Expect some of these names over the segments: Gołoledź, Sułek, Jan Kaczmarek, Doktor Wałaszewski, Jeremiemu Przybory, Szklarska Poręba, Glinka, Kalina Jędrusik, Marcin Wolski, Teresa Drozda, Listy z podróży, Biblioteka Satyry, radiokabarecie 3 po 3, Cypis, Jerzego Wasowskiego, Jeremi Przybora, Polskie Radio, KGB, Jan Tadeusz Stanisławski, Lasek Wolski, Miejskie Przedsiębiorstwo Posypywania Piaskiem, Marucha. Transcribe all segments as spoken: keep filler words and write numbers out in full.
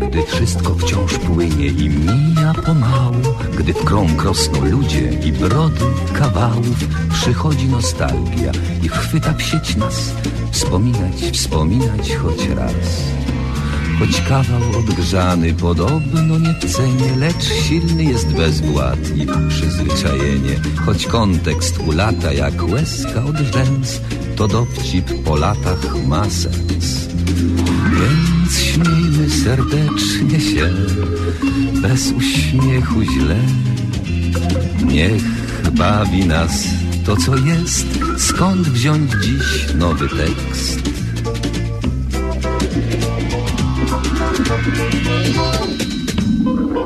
gdy wszystko wciąż płynie i mija pomału, gdy w krąg rosną ludzie i brody kawałów, przychodzi nostalgia i chwyta psieć nas, wspominać, wspominać choć raz. Choć kawał odgrzany podobno nie cenię, lecz silny jest bezwład i przyzwyczajenie. Choć kontekst ulata jak łezka od rzęs, to dowcip po latach ma sens. Więc śmiejmy serdecznie się, bez uśmiechu źle. Niech bawi nas to, co jest, skąd wziąć dziś nowy tekst.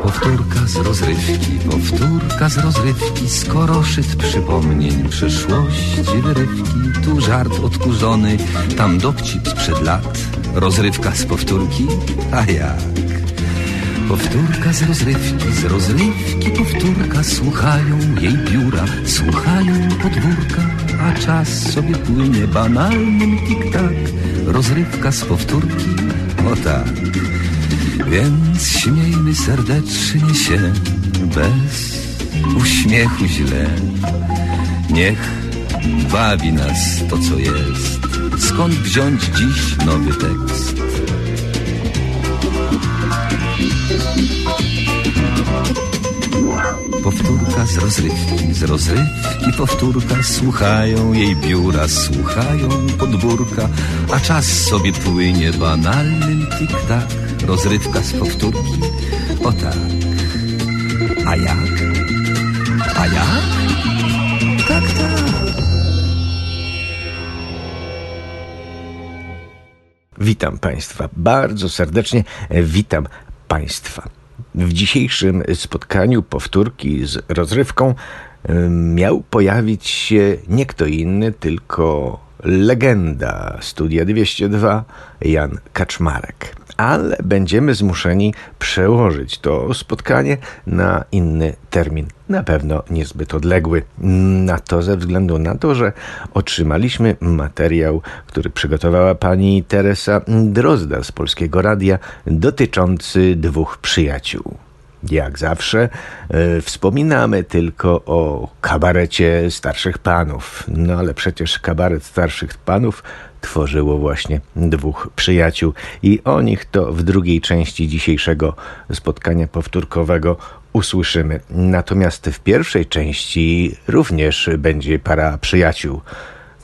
Powtórka z rozrywki, powtórka z rozrywki, skoro szyt przypomnień, przyszłości wyrywki. Tu żart odkurzony, tam dowcip sprzed lat, rozrywka z powtórki, a jak? Powtórka z rozrywki, z rozrywki powtórka, słuchają jej biura, słuchają podwórka, a czas sobie płynie banalnym tik-tak, rozrywka z powtórki, o tak. Więc śmiejmy serdecznie się, bez uśmiechu źle. Niech bawi nas to, co jest. Skąd wziąć dziś nowy tekst? Powtórka z rozrywki, z rozrywki powtórka, słuchają jej biura, słuchają podwórka, a czas sobie płynie banalnym tik-tak, rozrywka z powtórki, o tak. A jak? A jak? Tak, tak. Witam Państwa, bardzo serdecznie witam Państwa. W dzisiejszym spotkaniu powtórki z rozrywką miał pojawić się nie kto inny, tylko legenda Studia dwieście dwa, Jan Kaczmarek. Ale będziemy zmuszeni przełożyć to spotkanie na inny termin, na pewno niezbyt odległy. Na to ze względu na to, że otrzymaliśmy materiał, który przygotowała pani Teresa Drozda z Polskiego Radia, dotyczący dwóch przyjaciół. Jak zawsze yy, wspominamy tylko o kabarecie starszych panów. No ale przecież kabaret starszych panów tworzyło właśnie dwóch przyjaciół. I o nich to w drugiej części dzisiejszego spotkania powtórkowego usłyszymy. Natomiast w pierwszej części również będzie para przyjaciół.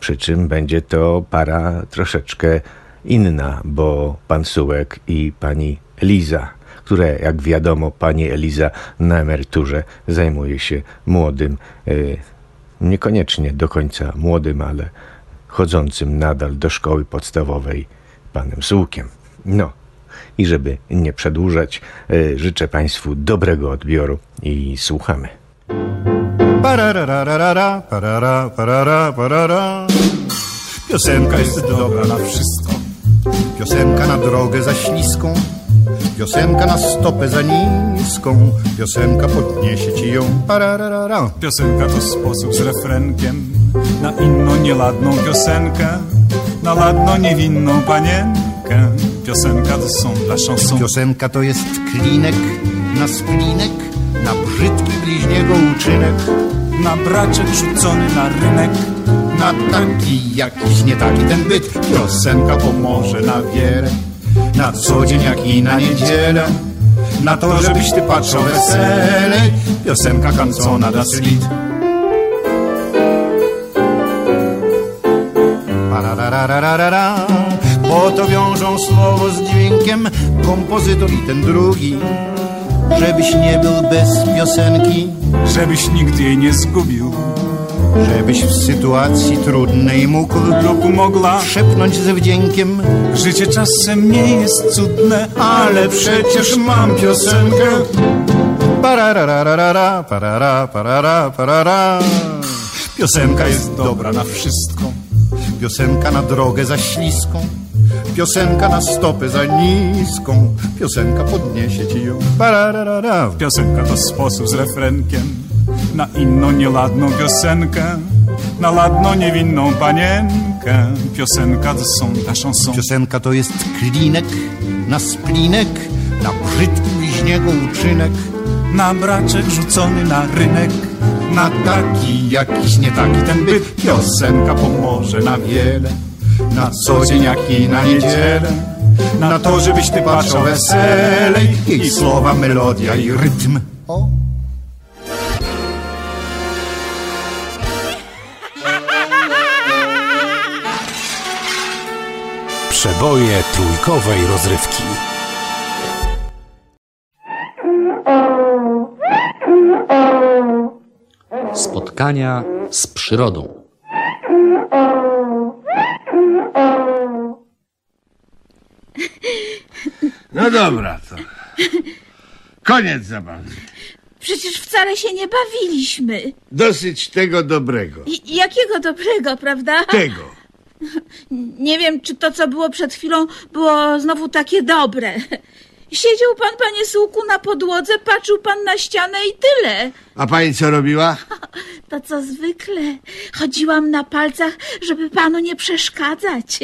Przy czym będzie to para troszeczkę inna, bo pan Sułek i pani Liza, które, jak wiadomo, pani Eliza na emeryturze zajmuje się młodym, yy, niekoniecznie do końca młodym, ale chodzącym nadal do szkoły podstawowej panem Sułkiem. No i żeby nie przedłużać, yy, życzę Państwu dobrego odbioru i słuchamy. Pararararara, parara, parara, parara. Piosenka jest dobra na wszystko. Piosenka na drogę za śliską. Piosenka na stopę za niską, piosenka podniesie ci ją, pararara. Piosenka to sposób z refrenkiem na inną nieladną piosenkę, na ladną niewinną panienkę. Piosenka to są dla szansą. Piosenka to jest klinek na splinek, na brzydki bliźniego uczynek, na braczek rzucony na rynek, na taki jakiś nie taki ten byt. Piosenka pomoże na wiele, na co dzień jak i na niedzielę, na to, żebyś ty patrzył weselej. Piosenka kancona da slit. Parararararara. Bo to wiążą słowo z dźwiękiem kompozytor i ten drugi, żebyś nie był bez piosenki, żebyś nigdy jej nie zgubił, żebyś w sytuacji trudnej mógł lub mogła szepnąć ze wdziękiem. Życie czasem nie jest cudne, ale przecież mam piosenkę. Pararararara, parara, parara, parara. Piosenka jest dobra na wszystko. Piosenka na drogę za śliską, piosenka na stopę za niską, piosenka podniesie ci ją, parararara. Piosenka to sposób z refrenkiem na inną nieładną piosenkę, na ładną niewinną panienkę. Piosenka to są ta szansą. Piosenka to jest klinek na splinek, na brzydki bliźniego uczynek, na braczek rzucony na rynek, na taki jakiś nie taki ten byt. Piosenka pomoże na wiele, na co dzień jak i na niedzielę, na to, żebyś ty patrzył weselej. Jej słowa, melodia i rytm. O. Przeboje trójkowej rozrywki. Spotkania z przyrodą. No dobra, to koniec zabawy. Przecież wcale się nie bawiliśmy. Dosyć tego dobrego. I jakiego dobrego, prawda? Tego. Nie wiem, czy to, co było przed chwilą, było znowu takie dobre. Siedział pan, panie Sułku, na podłodze, patrzył pan na ścianę i tyle. A pani co robiła? To co zwykle. Chodziłam na palcach, żeby panu nie przeszkadzać.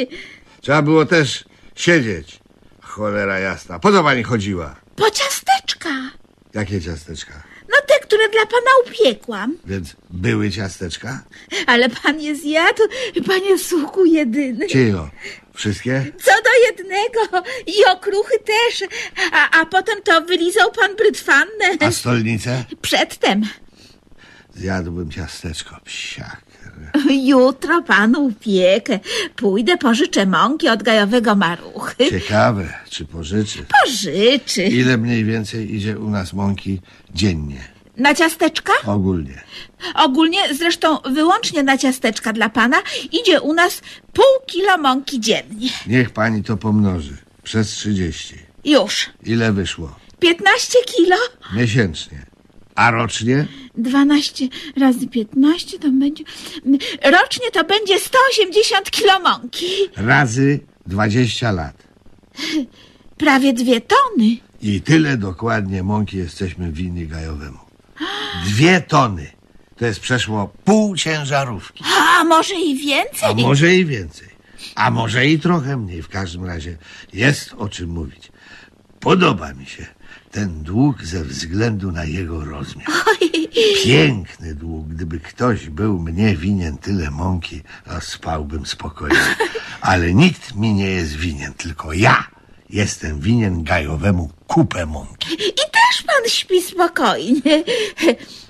Trzeba było też siedzieć. Cholera jasna. Po co pani chodziła? Po ciasteczka. Jakie ciasteczka? No te, które dla pana upiekłam. Więc były ciasteczka? Ale pan je zjadł, panie Sułku, jedyny. Cicho. Wszystkie? Co do jednego. I okruchy też. A, a potem to wylizał pan brytwannę. A stolnicę? Przedtem. Zjadłbym ciasteczko, psiak. Jutro panu upiekę. Pójdę, pożyczę mąki od gajowego Maruchy. Ciekawe, czy pożyczy? Pożyczy. Ile mniej więcej idzie u nas mąki dziennie? Na ciasteczka? Ogólnie. Ogólnie, zresztą wyłącznie na ciasteczka dla pana, idzie u nas pół kilo mąki dziennie. Niech pani to pomnoży. Przez trzydzieści. Już. Ile wyszło? Piętnaście kilo. Miesięcznie. A rocznie? dwanaście razy piętnaście to będzie... Rocznie to będzie sto osiemdziesiąt kilo mąki. Razy dwadzieścia lat. Prawie dwie tony. I tyle dokładnie mąki jesteśmy winni gajowemu. Dwie tony. To jest przeszło pół ciężarówki. A może i więcej? A może i więcej. A może i trochę mniej. W każdym razie jest o czym mówić. Podoba mi się ten dług ze względu na jego rozmiar. Piękny dług. Gdyby ktoś był mnie winien tyle mąki, no spałbym spokojnie. Ale nikt mi nie jest winien, tylko ja jestem winien gajowemu kupę mąki. I też pan śpi spokojnie.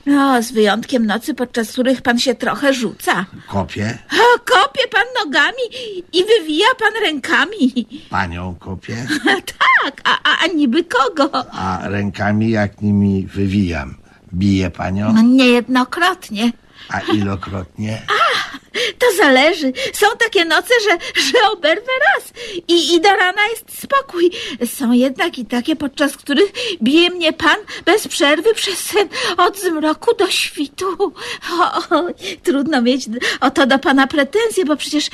No, z wyjątkiem nocy, podczas których pan się trochę rzuca. Kopie? O, kopie pan nogami i wywija pan rękami. Panią kopie? Tak, a, a, a niby kogo? A rękami jak nimi wywijam? Bije panią? No, niejednokrotnie. A ilokrotnie? A, to zależy. Są takie noce, że, że oberwę raz i, i do rana jest spokój. Są jednak i takie, podczas których bije mnie pan bez przerwy przez sen od zmroku do świtu. O, o, trudno mieć o to do pana pretensje, bo przecież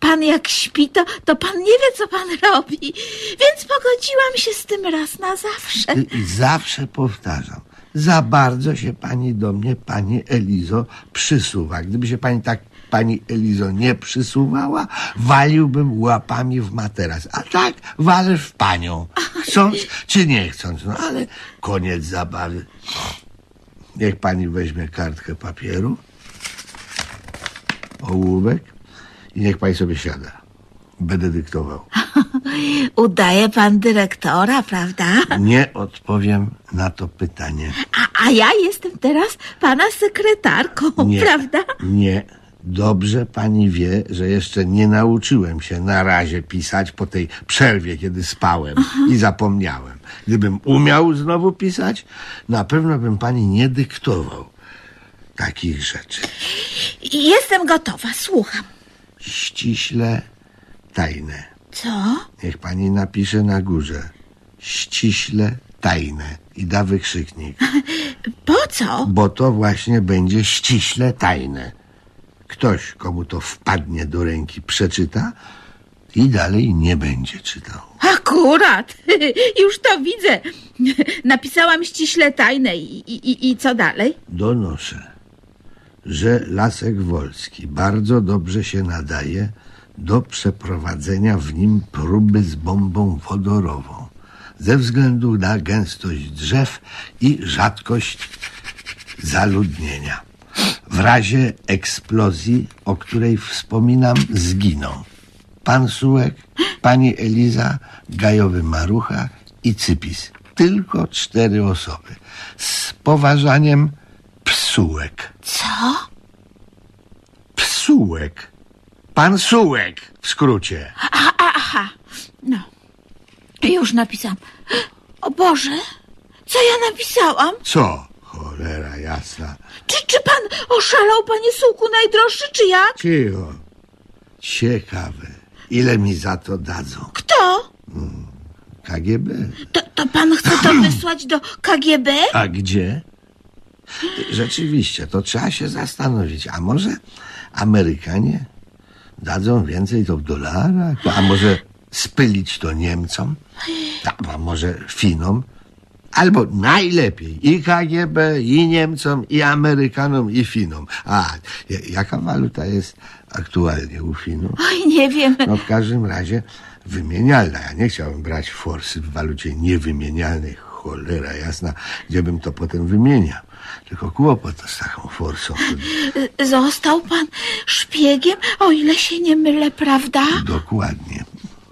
pan jak śpi, to, to pan nie wie, co pan robi. Więc pogodziłam się z tym raz na zawsze. I zawsze powtarzam. Za bardzo się pani do mnie, pani Elizo, przysuwa. Gdyby się pani tak, pani Elizo, nie przysuwała, waliłbym łapami w materac. A tak walę w panią. Chcąc czy nie chcąc. No ale koniec zabawy. Niech pani weźmie kartkę papieru, ołówek i niech pani sobie siada. Będę dyktował. Udaje pan dyrektora, prawda? Nie odpowiem na to pytanie. A, a ja jestem teraz pana sekretarką, nie, prawda? Nie. Dobrze pani wie, że jeszcze nie nauczyłem się na razie pisać po tej przerwie, kiedy spałem. Aha. I zapomniałem. Gdybym umiał znowu pisać, na pewno bym pani nie dyktował takich rzeczy. Jestem gotowa, słucham. Ściśle tajne. Co? Niech pani napisze na górze. Ściśle tajne. I da wykrzyknik. Po co? Bo to właśnie będzie ściśle tajne. Ktoś, komu to wpadnie do ręki, przeczyta i dalej nie będzie czytał. Akurat. Już to widzę. Napisałam ściśle tajne. I, i, i co dalej? Donoszę, że Lasek Wolski bardzo dobrze się nadaje do przeprowadzenia w nim próby z bombą wodorową. ze względu na gęstość drzew i rzadkość zaludnienia. W razie eksplozji, o której wspominam, zginą pan Sułek, pani Eliza, Gajowy Marucha i Cypis. Tylko cztery osoby. Z poważaniem Psułek. Co? Psułek. Pan Sułek w skrócie. Aha, aha. No. Już napisałam. O Boże, co ja napisałam? Co? Cholera jasna. Czy, czy pan oszalał, panie Sułku najdroższy, czy jak? Cicho. Ciekawe, ile mi za to dadzą. Kto? K G B. To, to pan chce to wysłać do K G B? A gdzie? Rzeczywiście, to trzeba się zastanowić. A może Amerykanie dadzą więcej to w dolarach? A może spylić to Niemcom? A może Finom? Albo najlepiej i K G B, i Niemcom, i Amerykanom, i Finom. A jaka waluta jest aktualnie u Finów? Oj, nie wiem. No w każdym razie wymienialna. Ja nie chciałem brać forsy w walucie niewymienialnej. Cholera jasna, gdzie bym to potem wymieniał. Tylko kłopot z taką forsą. Został pan szpiegiem, o ile się nie mylę, prawda? Dokładnie.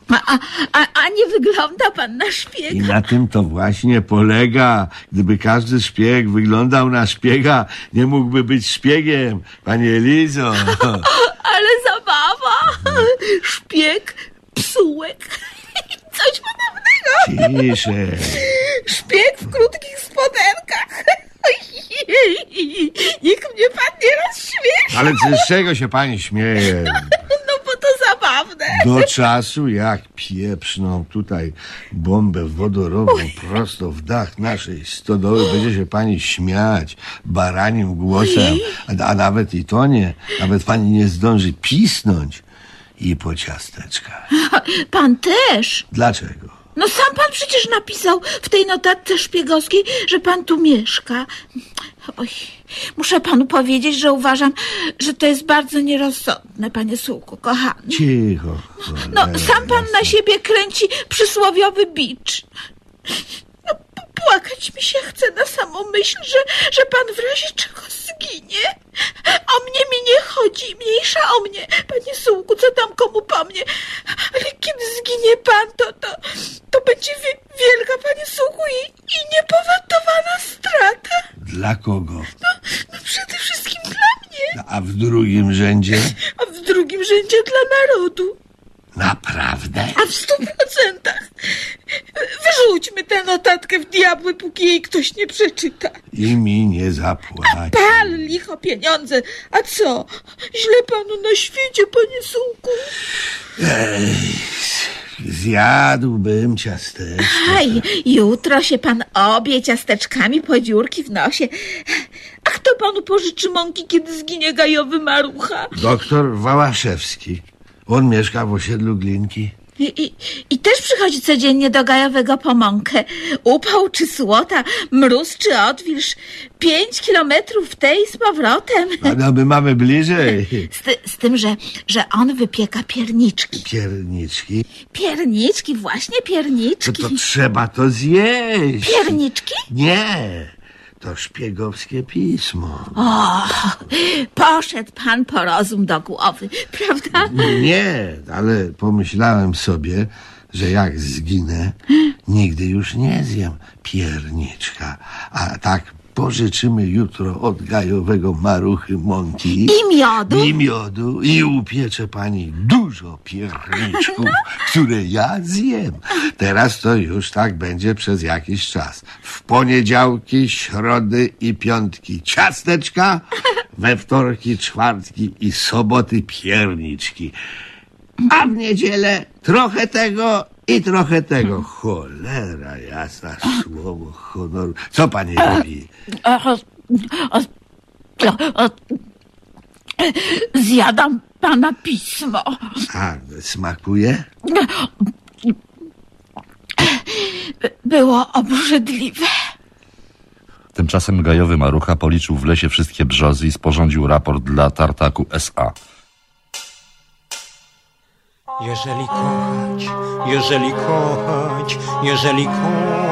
A, a, a nie wygląda pan na szpiega. I na tym to właśnie polega. Gdyby każdy szpieg wyglądał na szpiega, nie mógłby być szpiegiem, pani Elizo. Ale zabawa. Szpieg, psułek, coś podobnego. Ciszej. Szpieg w krótkich spodenkach. Nikt mnie pan nie rozśmiesza. Ale z czego się pani śmieje? Do czasu, jak pieprzną tutaj bombę wodorową prosto w dach naszej stodoły, będzie się pani śmiać baranim głosem, a, a nawet i to nie. Nawet pani nie zdąży pisnąć i po ciasteczkach. Pan też? Dlaczego? No sam pan przecież napisał w tej notatce szpiegowskiej, że pan tu mieszka. Oj, muszę panu powiedzieć, że uważam, że to jest bardzo nierozsądne, panie Sułku, kochany. Cicho. Cholera, no, sam pan jasne. Na siebie kręci przysłowiowy bicz. No, płakać mi się chce na samą myśl, że, że pan w razie czego zginie. O mnie mi nie chodzi, mniejsza o mnie, panie Sułku, co tam komu po mnie. Ale kiedy zginie pan, to, to, to będzie wielka, panie Sułku, i, i niepowetowana strata. Dla kogo? No, no przede wszystkim dla mnie. A w drugim rzędzie? A w drugim rzędzie dla narodu. Naprawdę? A w stu procentach. Wyrzućmy tę notatkę w diabły, póki jej ktoś nie przeczyta. I mi nie zapłaci. Pal licho pieniądze. A co? Źle panu na świecie, panie Sułku. Ej, zjadłbym ciasteczko. Aj, jutro się pan obie ciasteczkami po dziurki w nosie. A kto panu pożyczy mąki, kiedy zginie Gajowy Marucha? Doktor Wałaszewski. On mieszka w osiedlu Glinki. I, i, I też przychodzi codziennie do Gajowego po mąkę. Upał czy słota, mróz czy odwilż. Pięć kilometrów w tej z powrotem. A no my mamy bliżej. Z, ty, z tym, że, że on wypieka pierniczki. Pierniczki? Pierniczki, właśnie pierniczki. To, to trzeba to zjeść. Pierniczki? Nie. To szpiegowskie pismo. O, poszedł pan po rozum do głowy, prawda? Nie, ale pomyślałem sobie, że jak zginę, nigdy już nie zjem pierniczka. A tak pożyczymy jutro od Gajowego Maruchy mąki. I miodu. I miodu. I upieczę pani dużo pierniczków, które ja zjem. Teraz to już tak będzie przez jakiś czas. W poniedziałki, środy i piątki ciasteczka, we wtorki, czwartki i soboty pierniczki. A w niedzielę trochę tego i trochę tego. Cholera jasna, słowo honoru. Co pani robi? Zjadam pana pismo. A, smakuje? Było obrzydliwe. Tymczasem Gajowy Marucha policzył w lesie wszystkie brzozy i sporządził raport dla Tartaku S A Jeżeli kochać, jeżeli kochać, jeżeli kochać,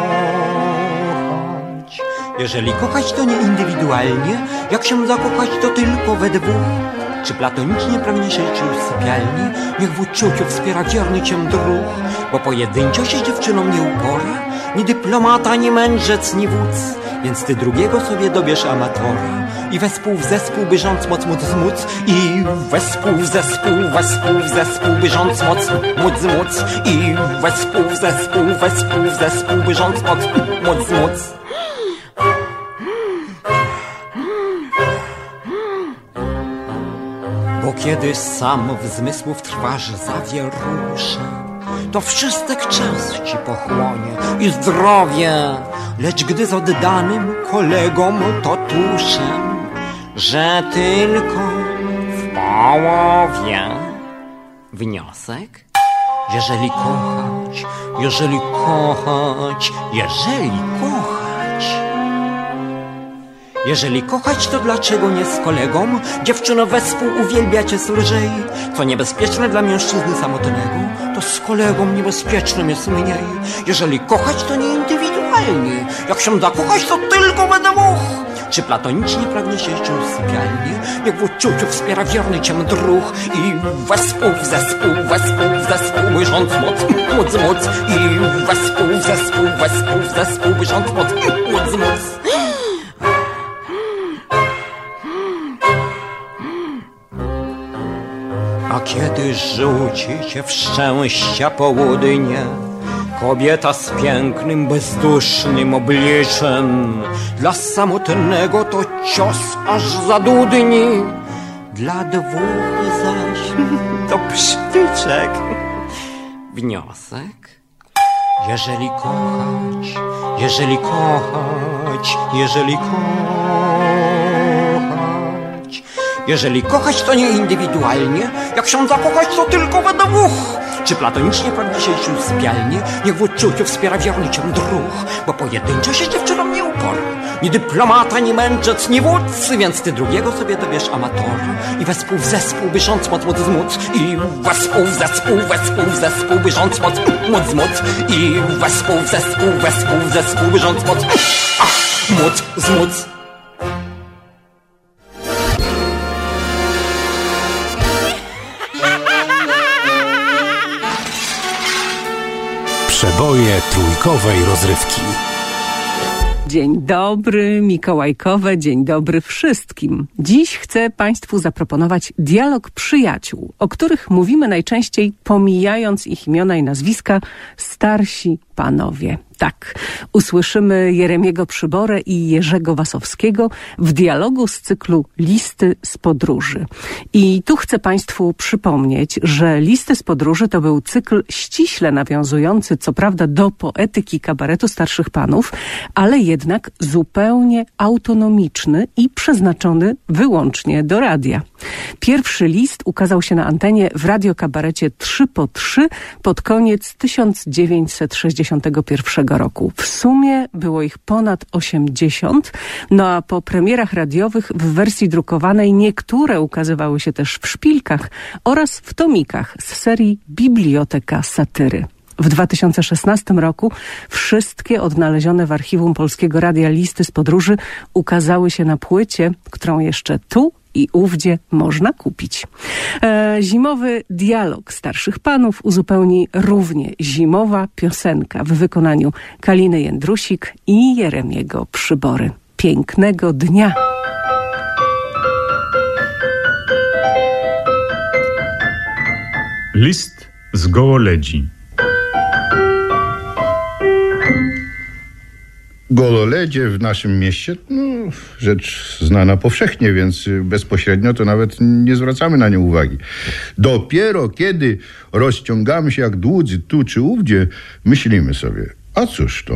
jeżeli kochać to nie indywidualnie, jak się zakochać to tylko we dwóch. Czy platonicznie pragniesz życiu w sypialni, niech w uczuciu wspiera wierny cię druh, bo pojedynczo się dziewczyną nie upora, ni dyplomata, ni mędrzec, ni wódz. Więc ty drugiego sobie dobierz amatora i wespół w zespół, by rządz moc móc zmóc. I wespół w zespół, wespół w zespół, by rządz moc móc zmóc. I wespół w zespół, wespół w zespół, by rządz moc móc zmóc. Bo kiedy sam w zmysłów trwasz zawieruszę, to wszystek czas ci pochłonie i zdrowie. Lecz gdy z oddanym kolegą to tuszem, że tylko w połowie. Wniosek? Jeżeli kochać, jeżeli kochać, jeżeli kochać, jeżeli kochać, to dlaczego nie z kolegą? Dziewczyno, wespół uwielbiacie z lżej. Co niebezpieczne dla mężczyzny samotnego, to z kolegą niebezpiecznym jest mniej. Jeżeli kochać, to nie indywidualnie, jak się zakochać, to tylko we dwóch. Czy platonicznie pragnie się jeszcze sypialnie, niech w uczuciu wspiera wierny cię druh. I wespół w zespół, wespół w zespół, by rząd moc móc móc. I wespół w zespół, wespół w zespół, by rząd moc móc móc. A kiedy rzuci się w szczęścia południe, kobieta z pięknym, bezdusznym obliczem, dla samotnego to cios aż zadudni, dla dwóch zaś to psztyczek. Wniosek? Jeżeli kochać, jeżeli kochać, jeżeli kochać, jeżeli kochać, to nie indywidualnie, jak się zakochać, to tylko we dwóch. Czy platonicznie pragnie się sypialnie, niech w uczuciu wspiera wierny cię druh, bo pojedynczo się dziewczyną nie upora, ni dyplomata, ni mędrzec, ni wódz. Więc ty drugiego sobie dobierz amatora i wespół w zespół, by rządz moc móc zmóc. I wespół w zespół, wespół w zespół, by rządz moc móc zmóc. I wespół w zespół, wespół w zespół, by rządz moc ach, móc zmóc. Przeboje trójkowej rozrywki. Dzień dobry, mikołajkowe, dzień dobry wszystkim. Dziś chcę Państwu zaproponować dialog przyjaciół, o których mówimy najczęściej, pomijając ich imiona i nazwiska, starsi panowie. Tak, usłyszymy Jeremiego Przyborę i Jerzego Wasowskiego w dialogu z cyklu Listy z podróży. I tu chcę Państwu przypomnieć, że Listy z podróży to był cykl ściśle nawiązujący, co prawda, do poetyki kabaretu starszych panów, ale jednak zupełnie autonomiczny i przeznaczony wyłącznie do radia. Pierwszy list ukazał się na antenie w radiokabarecie trzy po trzy pod koniec tysiąc dziewięćset sześćdziesiątego pierwszego roku. W sumie było ich ponad osiemdziesiąt, no a po premierach radiowych w wersji drukowanej niektóre ukazywały się też w szpilkach oraz w tomikach z serii Biblioteka Satyry. W dwa tysiące szesnastym roku wszystkie odnalezione w archiwum Polskiego Radia listy z podróży ukazały się na płycie, którą jeszcze tu i ówdzie można kupić. E, zimowy dialog starszych panów uzupełni równie zimowa piosenka w wykonaniu Kaliny Jędrusik i Jeremiego Przybory. Pięknego dnia! List z Gołoledzi. Gololedzie w naszym mieście, no, rzecz znana powszechnie, więc bezpośrednio to nawet nie zwracamy na nią uwagi. Dopiero kiedy rozciągamy się jak dłudzy tu czy ówdzie, myślimy sobie, a cóż to,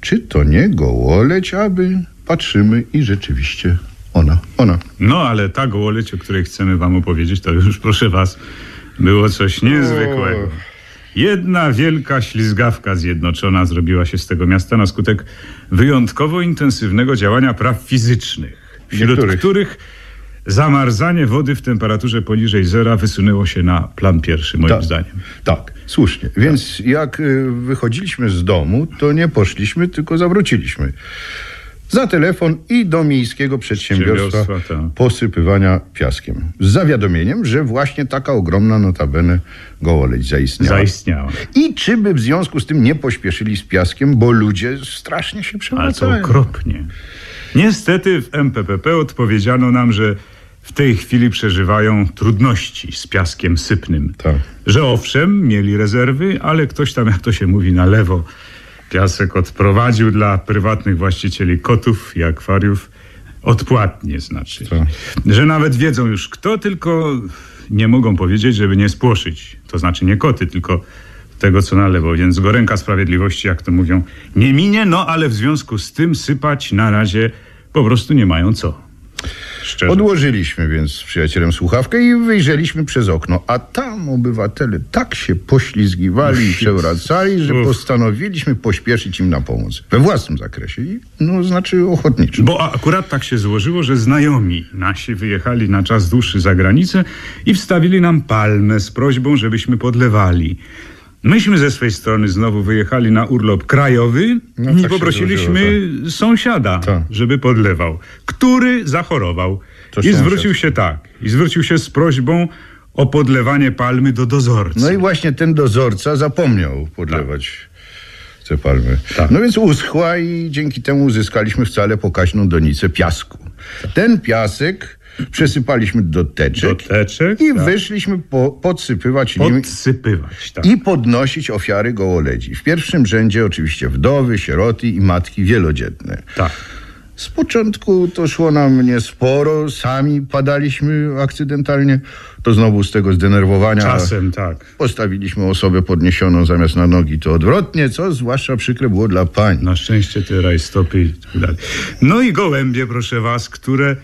czy to nie gołoledź, aby patrzymy i rzeczywiście ona, ona. No ale ta gołoledź, o której chcemy wam opowiedzieć, to już proszę was, było coś niezwykłego. O... Jedna wielka ślizgawka zjednoczona zrobiła się z tego miasta na skutek wyjątkowo intensywnego działania praw fizycznych, wśród niektórych. których zamarzanie wody w temperaturze poniżej zera wysunęło się na plan pierwszy, moim tak, zdaniem. Tak, słusznie. Więc tak. Jak wychodziliśmy z domu, to nie poszliśmy, tylko zawróciliśmy za telefon i do Miejskiego Przedsiębiorstwa Posypywania Piaskiem. Z zawiadomieniem, że właśnie taka ogromna notabene Gołoledź zaistniała. zaistniała. I czy by w związku z tym nie pośpieszyli z piaskiem, bo ludzie strasznie się przewracają. Ale to okropnie. Niestety w M P P P odpowiedziano nam, że w tej chwili przeżywają trudności z piaskiem sypnym. Tak. Że owszem, mieli rezerwy, ale ktoś tam, jak to się mówi, na lewo piasek odprowadził dla prywatnych właścicieli kotów i akwariów odpłatnie, znaczy. Tak. Że nawet wiedzą już kto, tylko nie mogą powiedzieć, żeby nie spłoszyć. To znaczy nie koty, tylko tego, co na lewo. Więc Gorenka Sprawiedliwości, jak to mówią, nie minie, no ale w związku z tym sypać na razie po prostu nie mają co. Szczerze. Odłożyliśmy więc z przyjacielem słuchawkę i wyjrzeliśmy przez okno. A tam obywatele tak się poślizgiwali i przewracali, że Uf. postanowiliśmy pośpieszyć im na pomoc. We własnym zakresie. I, no, znaczy ochotniczo. Bo akurat tak się złożyło, że znajomi nasi wyjechali na czas dłuższy za granicę i wstawili nam palmę z prośbą, żebyśmy podlewali. Myśmy ze swej strony znowu wyjechali na urlop krajowy no, i tak poprosiliśmy złożyło, tak. sąsiada, tak. żeby podlewał, który zachorował. To I sąsiad. zwrócił się tak, i zwrócił się z prośbą o podlewanie palmy do dozorcy. No i właśnie ten dozorca zapomniał podlewać tak. te palmy. Tak. No więc uschła i dzięki temu uzyskaliśmy wcale pokaźną donicę piasku. Tak. Ten piasek przesypaliśmy do teczek, do teczek i tak. wyszliśmy po, podsypywać, podsypywać tak. i podnosić ofiary Gołoledzi. W pierwszym rzędzie oczywiście wdowy, sieroty i matki wielodzietne. Tak. Z początku to szło nam niesporo, sami padaliśmy akcydentalnie. To znowu z tego zdenerwowania czasem tak. postawiliśmy osobę podniesioną zamiast na nogi, to odwrotnie, co zwłaszcza przykre było dla pań. Na szczęście te rajstopy i tak dalej. No i gołębie, proszę was, które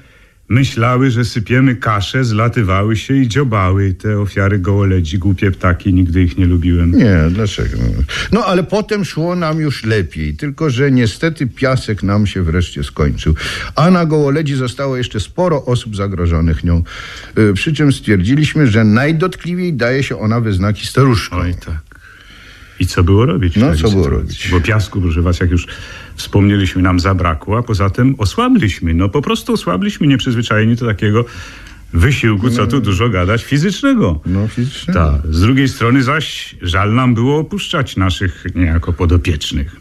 myślały, że sypiemy kaszę, zlatywały się i dziobały te ofiary Gołoledzi, głupie ptaki, nigdy ich nie lubiłem. Nie, dlaczego? No ale potem szło nam już lepiej, tylko że niestety piasek nam się wreszcie skończył. A na Gołoledzi zostało jeszcze sporo osób zagrożonych nią. Yy, przy czym stwierdziliśmy, że najdotkliwiej daje się ona we znaki staruszkom. Oj tak. I co było robić? No, co było robić? Bo piasku, proszę was, jak już wspomnieliśmy, nam zabrakło, a poza tym osłabliśmy. No po prostu osłabliśmy, nieprzyzwyczajeni do takiego wysiłku, co tu dużo gadać, fizycznego. No fizycznego. Ta. Z drugiej strony zaś żal nam było opuszczać naszych niejako podopiecznych.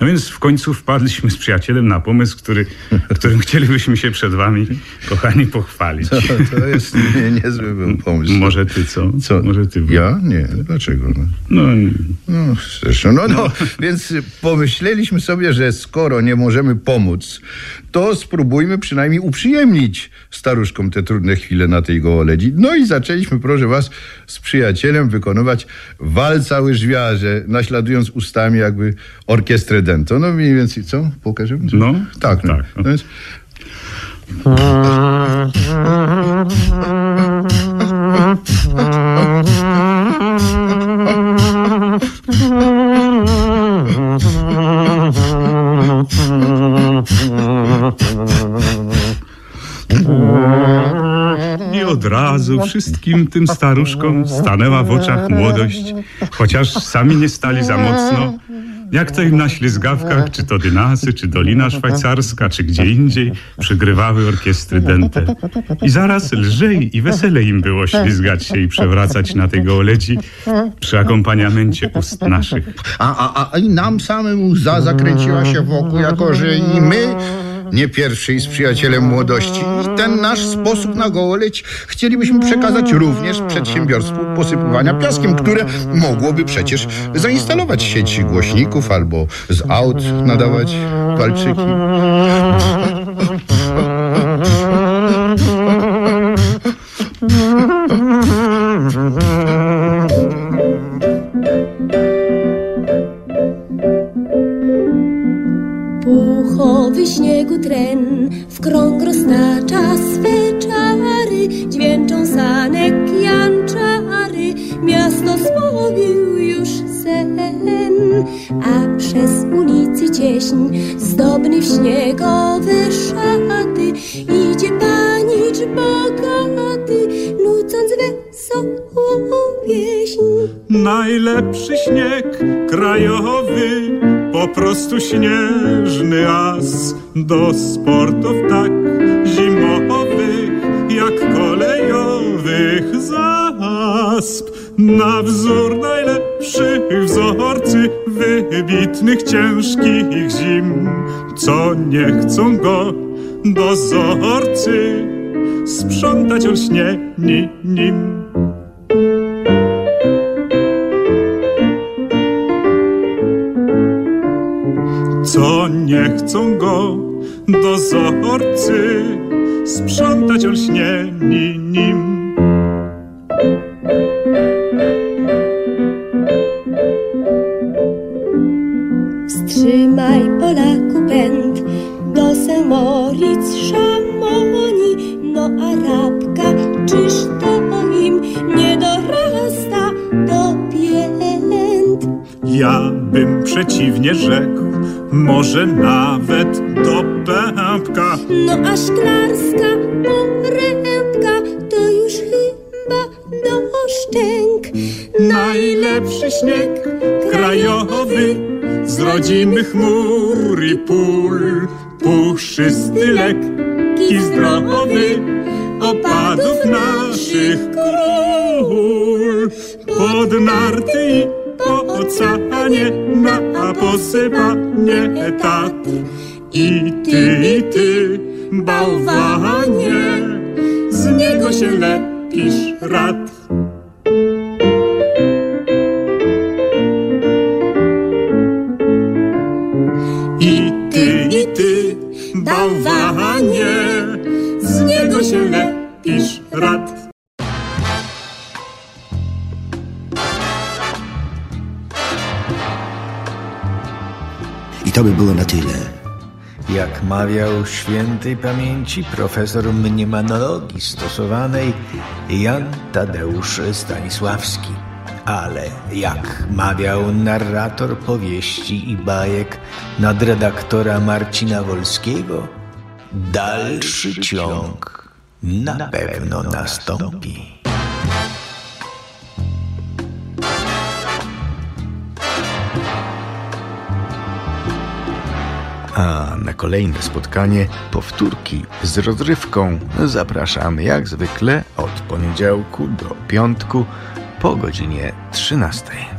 No więc w końcu wpadliśmy z przyjacielem na pomysł, który, którym chcielibyśmy się przed wami, kochani, pochwalić. To, to jest nie, niezły był pomysł. Może ty co? co? Może ty był. Ja? Nie. Dlaczego? No, no zresztą. No, no, no. Więc pomyśleliśmy sobie, że skoro nie możemy pomóc, to spróbujmy przynajmniej uprzyjemnić staruszkom te trudne chwile na tej Gołoledzi. No i zaczęliśmy, proszę was, z przyjacielem wykonywać walca łyżwiarze, naśladując ustami jakby orkiestrę. To no mniej więcej co? Pokażemy? No. Tak, no. tak. No. No jest... I od razu wszystkim tym staruszkom stanęła w oczach młodość, chociaż sami nie stali za mocno. Jak to im na ślizgawkach, czy to dynasy, czy Dolina Szwajcarska, czy gdzie indziej, przygrywały orkiestry dęte. I zaraz lżej i weselej im było ślizgać się i przewracać na tej Gołoledzi przy akompaniamencie ust naszych. A, a, a i nam samym łza zakręciła się wokół, jako że i my... nie pierwszy z przyjacielem młodości. I ten nasz sposób na Gołoledź chcielibyśmy przekazać również przedsiębiorstwu posypywania piaskiem, które mogłoby przecież zainstalować sieci głośników albo z aut nadawać walczyki. Puchowy śniegu tren w krąg roztacza swe czary, dźwięczą sanek janczary, miasto spowił już sen. A przez ulicy cieśń zdobny w śniegowe szaty idzie pani Czba. pieśń. Najlepszy śnieg krajowy, po prostu śnieżny as, do sportów tak zimowych, jak kolejowych zasp. Na wzór najlepszych wzorcy wybitnych ciężkich zim, co nie chcą go dozorcy sprzątać olśnie nim. Co nie chcą go dozorcy sprzątać olśnie nim. Wstrzymaj, Polaku, pęd do Semoric, Szamoni, no Arabka, czyż to im nie dorasta do pięt? Ja bym przeciwnie rzekł, może nawet do pępka. No a Szklarska Poręba to już chyba do szczęk. Najlepszy śnieg krajowy z rodzimych mur i pól, puszysty, lekki, zdrowy, opadów naszych król. Pod narty i po oceanie, na posypanie Tatr. I ty, i ty, bałwanie, z niego się lepisz rad. To by było na tyle. Jak mawiał świętej pamięci profesor mniemanologii stosowanej Jan Tadeusz Stanisławski, ale jak mawiał narrator powieści i bajek nadredaktora Marcina Wolskiego, dalszy ciąg na pewno nastąpi. A na kolejne spotkanie, powtórki z rozrywką, zapraszamy jak zwykle od poniedziałku do piątku po godzinie trzynastej.